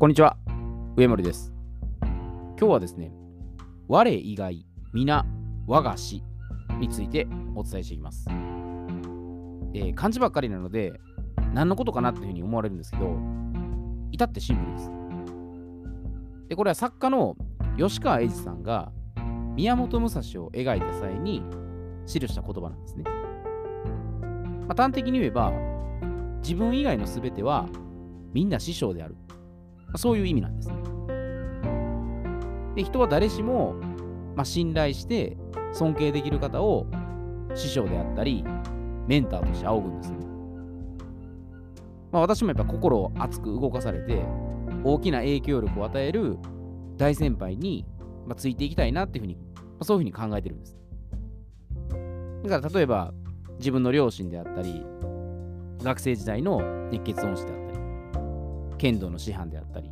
こんにちは、上森です。今日はですね、我以外皆我が師についてお伝えしていきます。漢字ばっかりなので何のことかなっていうふうに思われるんですけど、至ってシンプルです。でこれは作家の吉川英治さんが宮本武蔵を描いた際に記した言葉なんですね。端的に言えば、自分以外のすべてはみんな師匠である、そういう意味なんですね。で、人は誰しも、信頼して尊敬できる方を師匠であったりメンターとして仰ぐんですね。私もやっぱ心を熱く動かされて大きな影響力を与える大先輩に、ついていきたいなっていうふうに、そういうふうに考えてるんです。だから例えば自分の両親であったり、学生時代の熱血恩師であったり、剣道の師範であったり、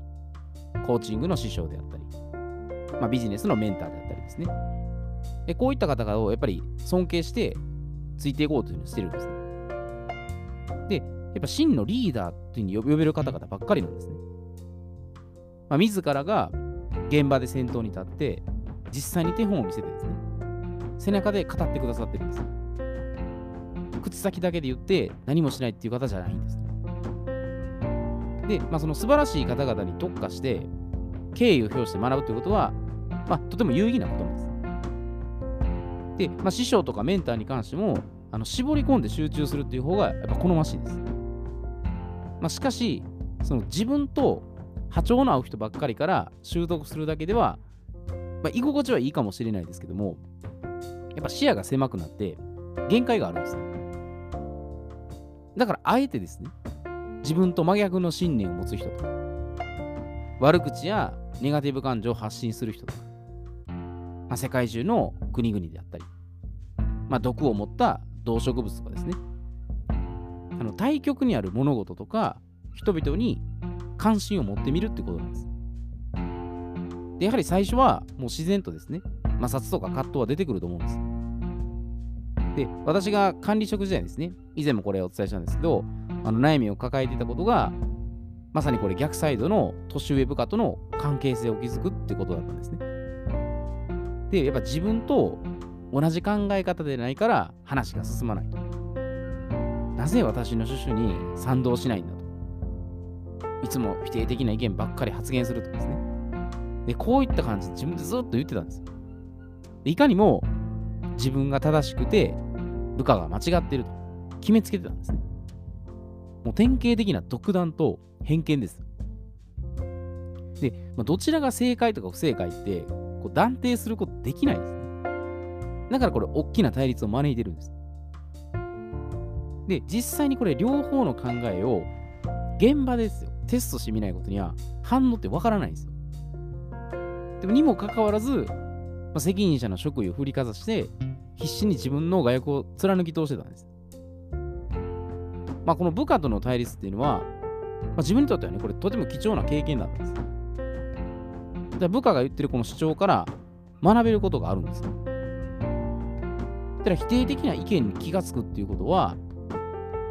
コーチングの師匠であったり、ビジネスのメンターであったりですね。でこういった方々をやっぱり尊敬してついていこうというふうにしてるんですね。でやっぱ真のリーダーというふうに呼べる方々ばっかりなんですね。自らが現場で先頭に立って実際に手本を見せてですね、背中で語ってくださってるんです。口先だけで言って何もしないっていう方じゃないんです。で、その素晴らしい方々に特化して敬意を表して学ぶということは、とても有意義なことなんです。で、師匠とかメンターに関しても絞り込んで集中するっていう方がやっぱ好ましいです。しかし、その自分と波長の合う人ばっかりから習得するだけでは、居心地はいいかもしれないですけども、やっぱ視野が狭くなって限界があるんですね。だからあえてですね、自分と真逆の信念を持つ人とか、悪口やネガティブ感情を発信する人とか、世界中の国々であったり、毒を持った動植物とかですね、対極にある物事とか人々に関心を持ってみるってことなんです。でやはり最初はもう自然とですね、摩擦とか葛藤は出てくると思うんです。で私が管理職時代ですね、以前もこれお伝えしたんですけど、悩みを抱えていたことが、まさにこれ逆サイドの年上部下との関係性を築くってことだったんですね。でやっぱ自分と同じ考え方でないから話が進まないと、なぜ私の趣旨に賛同しないんだと、いつも否定的な意見ばっかり発言するとですね。でこういった感じで自分でずっと言ってたんですよ。でいかにも自分が正しくて部下が間違っていると決めつけてたんですね。もう典型的な独断と偏見です。で、どちらが正解とか不正解って断定することできないですね。だからこれ大きな対立を招いてるんです。で、実際にこれ両方の考えを現場ですよ、テストしてみないことには反応ってわからないんですよ。でもにもかかわらず、責任者の職位を振りかざして必死に自分の我欲を貫き通してたんです。この部下との対立っていうのは、自分にとってはね、これとても貴重な経験だったんです。で部下が言ってるこの主張から学べることがあるんですよ。だから否定的な意見に気がつくっていうことは、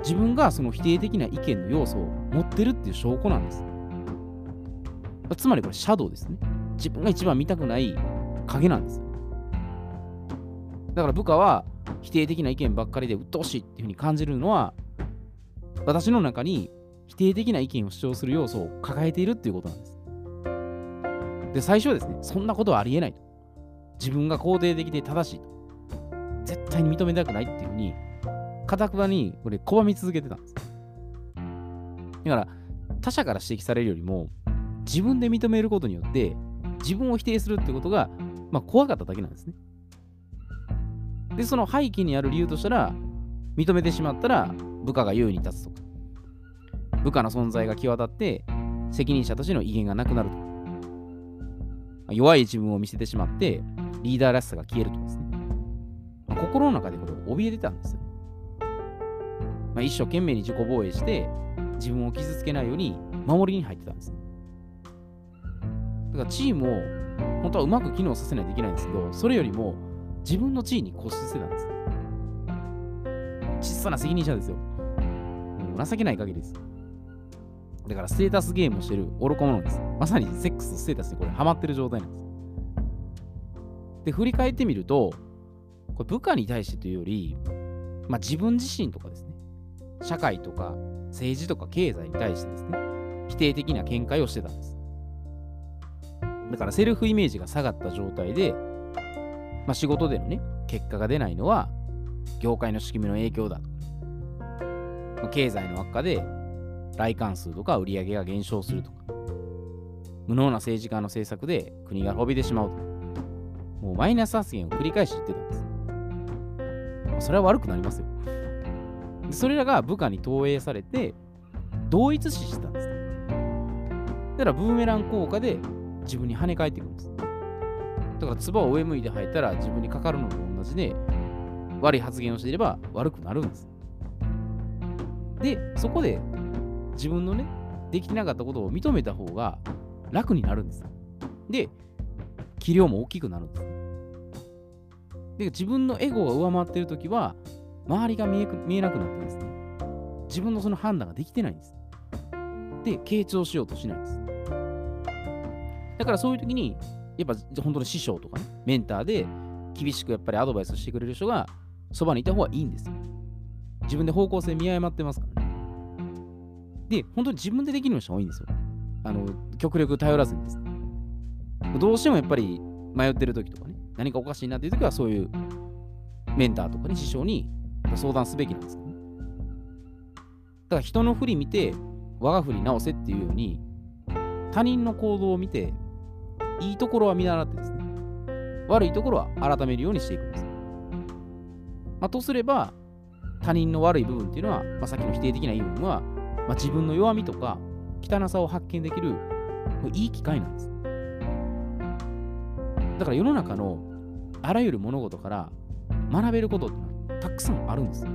自分がその否定的な意見の要素を持ってるっていう証拠なんです。つまりこれシャドウですね。自分が一番見たくない影なんです。だから部下は否定的な意見ばっかりで鬱陶しいっていうふうに感じるのは、私の中に否定的な意見を主張する要素を抱えているっていうことなんです。で、最初はですね、そんなことはありえないと。自分が肯定的で正しいと。絶対に認めたくないっていうふうに、堅くなにこれ拒み続けてたんです。だから、他者から指摘されるよりも、自分で認めることによって、自分を否定するってことが、怖かっただけなんですね。で、その背景にある理由としたら、認めてしまったら、部下が優位に立つとか、部下の存在が際立って責任者としての威厳がなくなるとか、弱い自分を見せてしまってリーダーらしさが消えるとかですね。心の中でこれを怯えてたんですよ。一生懸命に自己防衛して自分を傷つけないように守りに入ってたんです。だからチームを本当はうまく機能させないといけないんですけど、それよりも自分の地位に固執してたんです。小さな責任者ですよ。情けない限りです。だからステータスゲームをしてる愚か者です。まさにセックスとステータスにこれハマってる状態なんです。で振り返ってみると、これ部下に対してというより、自分自身とかですね、社会とか政治とか経済に対してですね、否定的な見解をしてたんです。だからセルフイメージが下がった状態で、仕事でのね、結果が出ないのは業界の仕組みの影響だとか、経済の悪化で来館数とか売り上げが減少するとか、無能な政治家の政策で国が滅びてしまうとか、もうマイナス発言を繰り返し言ってたんです。それは悪くなりますよ。それらが部下に投影されて同一視してたんです。だからブーメラン効果で自分に跳ね返ってくるんです。だから唾を上向いて吐いたら自分にかかるのと同じで、悪い発言をしていれば悪くなるんです。でそこで自分のね、できてなかったことを認めた方が楽になるんです。で器量も大きくなるんです。で自分のエゴが上回っているときは周りが見えなくなってですね、自分のその判断ができてないんです。で傾聴しようとしないんです。だからそういう時にやっぱ本当の師匠とかね、メンターで厳しくやっぱりアドバイスしてくれる人がそばにいた方がいいんですよ。自分で方向性見誤ってますからね。で本当に自分でできる人が多いんですよ。極力頼らずにですね、どうしてもやっぱり迷ってる時とかね、何かおかしいなっていう時はそういうメンターとかね、師匠に相談すべきなんですよね。だから人の振り見て我が振り直せっていうように、他人の行動を見ていいところは見習ってですね、悪いところは改めるようにしていくんです。とすれば他人の悪い部分っていうのは、さっきの否定的な部分は、自分の弱みとか汚さを発見できるいい機会なんです。だから世の中のあらゆる物事から学べることってたくさんあるんですよ。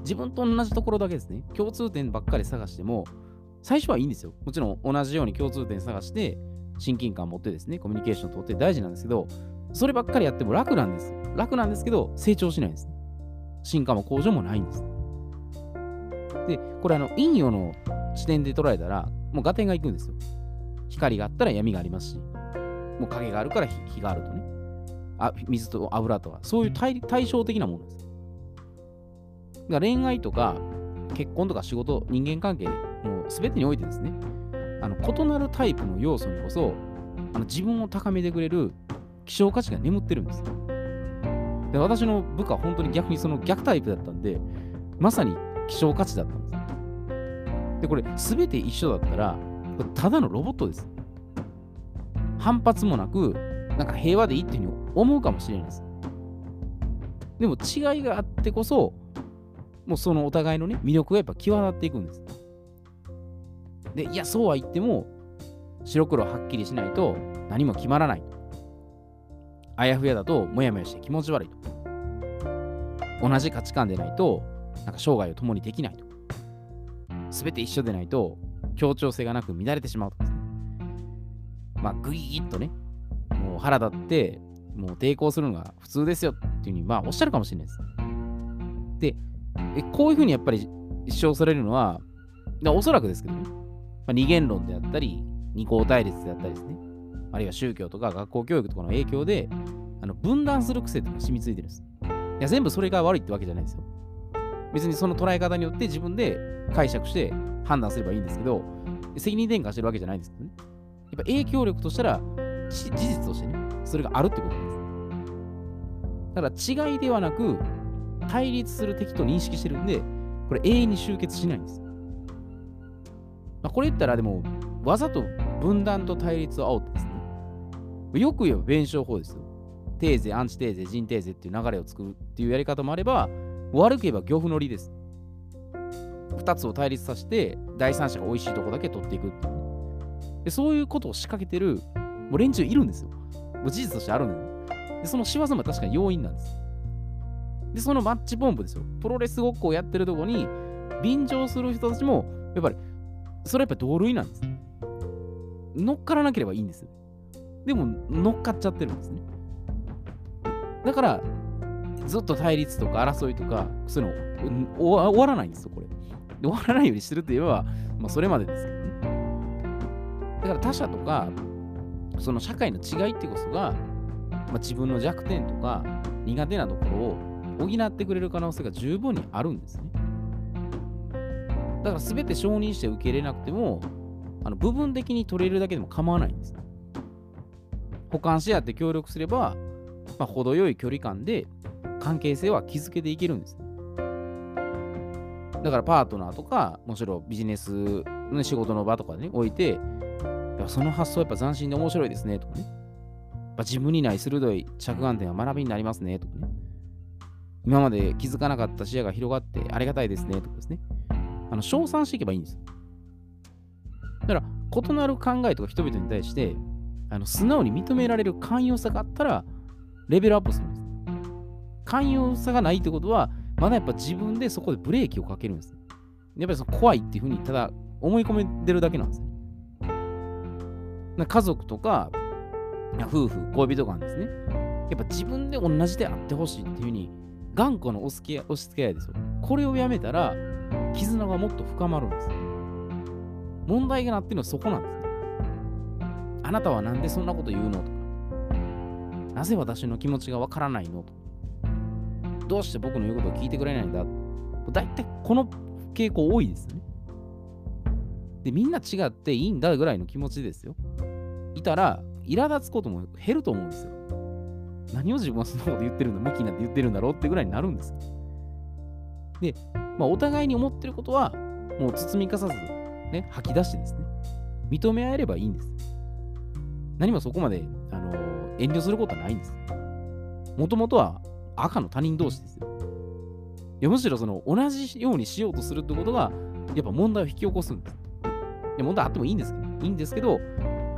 自分と同じところだけですね、共通点ばっかり探しても最初はいいんですよ。もちろん同じように共通点探して親近感持ってですね、コミュニケーション取って大事なんですけど、そればっかりやっても楽なんです。楽なんですけど成長しないんです。進化も向上もないんです。でこれ陰陽の視点で捉えたらもう合点がいくんですよ。光があったら闇がありますし、もう影があるから火があるとね、水と油とか、そういう対照的なものです。だから恋愛とか結婚とか仕事、人間関係、もう全てにおいてですね、異なるタイプの要素にこそ自分を高めてくれる希少価値が眠ってるんです。で私の部下は本当に逆にその逆タイプだったんで、まさに希少価値だったんです。でこれ全て一緒だったらただのロボットです。反発もなくなんか平和でいいっていうふうに思うかもしれないです。でも違いがあってこそ、もうそのお互いのね、魅力がやっぱ際立っていくんです。でいやそうは言っても白黒はっきりしないと何も決まらない、あやふやだともやもやして気持ち悪いと、同じ価値観でないとなんか生涯を共にできないと、全て一緒でないと協調性がなく乱れてしまうとですね、グイーッとね、もう腹立ってもう抵抗するのが普通ですよっていうふうにおっしゃるかもしれないです。でこういうふうにやっぱり主張されるのはおそらくですけどね、二元論であったり二項対立であったりですね、あるいは宗教とか学校教育とかの影響で分断する癖とか染みついてるんです。いや全部それが悪いってわけじゃないんですよ。別にその捉え方によって自分で解釈して判断すればいいんですけど、責任転嫁してるわけじゃないんですけどね、やっぱ影響力としたら事実としてね、それがあるってことです。だから違いではなく対立する敵と認識してるんで、これ永遠に集結しないんです。これ言ったらでもわざと分断と対立を煽ってですね、よく言えば弁証法ですよ。テーゼ、アンチテーゼ、人テーゼっていう流れを作るっていうやり方もあれば、悪く言えば漁夫の利です。2つを対立させて第三者が美味しいとこだけ取っていくっていう、でそういうことを仕掛けてるもう連中いるんですよ。もう事実としてあるんですよ。でその仕業も確かに要因なんです。でそのマッチポンプですよ。プロレスごっこをやってるとこに便乗する人たちもやっぱりそれはやっぱ同類なんです。乗っからなければいいんですよ。でも乗っかっちゃってるんですね。だからずっと対立とか争いとかそういうの終わらないんですよ。これで終わらないようにしてるといえば、まあ、それまでですけどね。だから他者とかその社会の違いってこそが、まあ、自分の弱点とか苦手なところを補ってくれる可能性が十分にあるんですね。だから全て承認して受け入れなくても部分的に取れるだけでも構わないんです。補完し合って協力すれば、まあ、程よい距離感で関係性は築けていけるんです。だからパートナーとかむしろビジネス、ね、仕事の場とかに、ね、おいてその発想やっぱ斬新で面白いですねとかね、自分にない鋭い着眼点は学びになりますねとかね、今まで気づかなかった視野が広がってありがたいですねとかですね、称賛していけばいいんです。だから異なる考えとか人々に対して素直に認められる寛容さがあったらレベルアップするんです。寛容さがないってことはまだやっぱ自分でそこでブレーキをかけるんです。やっぱりその怖いっていうふうにただ思い込めてるだけなんですよ。家族とか夫婦恋人間ですね、やっぱ自分で同じであってほしいっていうふうに頑固の押し付け合いですよ。これをやめたら絆がもっと深まるんです。問題がなってるのはそこなんですね。あなたはなんでそんなこと言うのとか、なぜ私の気持ちがわからないのとか、どうして僕の言うことを聞いてくれないんだ、だいたいこの傾向多いですね。で、みんな違っていいんだぐらいの気持ちですよ。いたら苛立つことも減ると思うんですよ。何を自分はそんなこと言ってるんだ、向きになって言ってるんだろうってぐらいになるんです。で、まあ、お互いに思ってることはもう包みかさず、ね、吐き出してですね、認め合えればいいんです。何もそこまで遠慮することはないんです。もともとは赤の他人同士ですよ。いや、むしろその同じようにしようとするってことがやっぱ問題を引き起こすんです。いや、問題あってもいいんですけど、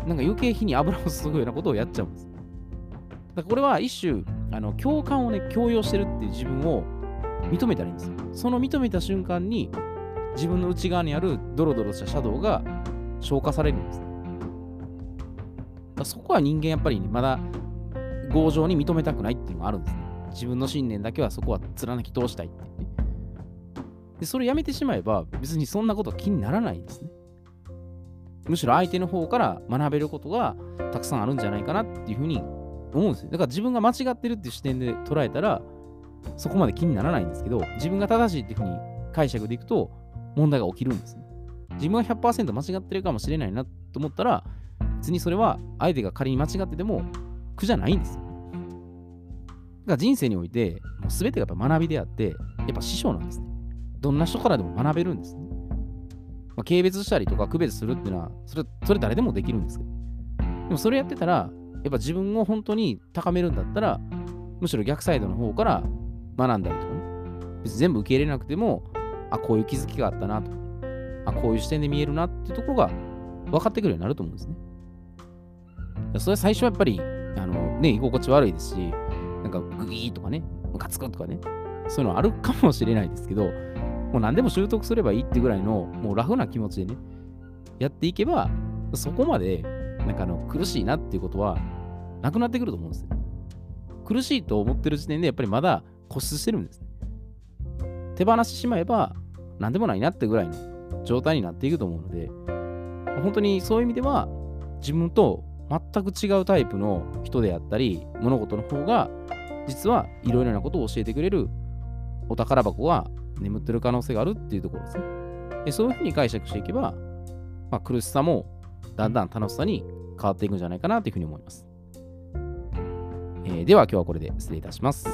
なんか余計火に油を注ぐようなことをやっちゃうんです。だからこれは一種共感をね、強要してるっていう自分を認めたらいいんですよ。その認めた瞬間に自分の内側にあるドロドロしたシャドウが消化されるんです。だからそこは人間やっぱりね、まだ強情に認めたくないっていうのがあるんですね。自分の信念だけはそこは貫き通したいって言って。で、それやめてしまえば別にそんなことは気にならないんですね。むしろ相手の方から学べることがたくさんあるんじゃないかなっていうふうに思うんですよ。だから自分が間違ってるっていう視点で捉えたらそこまで気にならないんですけど、自分が正しいっていうふうに解釈でいくと問題が起きるんですね。自分が 100% 間違ってるかもしれないなと思ったら、別にそれは相手が仮に間違ってても苦じゃないんですよ。だから人生においてもう全てがやっぱ学びであって、やっぱ師匠なんですね。どんな人からでも学べるんですね。まあ、軽蔑したりとか区別するっていうのはそれ誰でもできるんですけど、でもそれやってたらやっぱ自分を本当に高めるんだったら、むしろ逆サイドの方から学んだりとかね、別に全部受け入れなくても、あ、こういう気づきがあったなとか、あ、こういう視点で見えるなっていうところが分かってくるようになると思うんですね。それは最初はやっぱりね、居心地悪いですし、なんかグギーとかね、ムカつくとかね、そういうのあるかもしれないですけど、もう何でも習得すればいいってぐらいのもうラフな気持ちでねやっていけば、そこまでなんか苦しいなっていうことはなくなってくると思うんですよ。苦しいと思ってる時点でやっぱりまだ固執してるんです。手放してしまえば何でもないなってぐらいの状態になっていくと思うので、本当にそういう意味では自分と全く違うタイプの人であったり物事の方が実はいろいろなことを教えてくれるお宝箱は眠ってる可能性があるっていうところですね。で、そういうふうに解釈していけば、まあ、苦しさもだんだん楽しさに変わっていくんじゃないかなというふうに思います。では今日はこれで失礼いたします。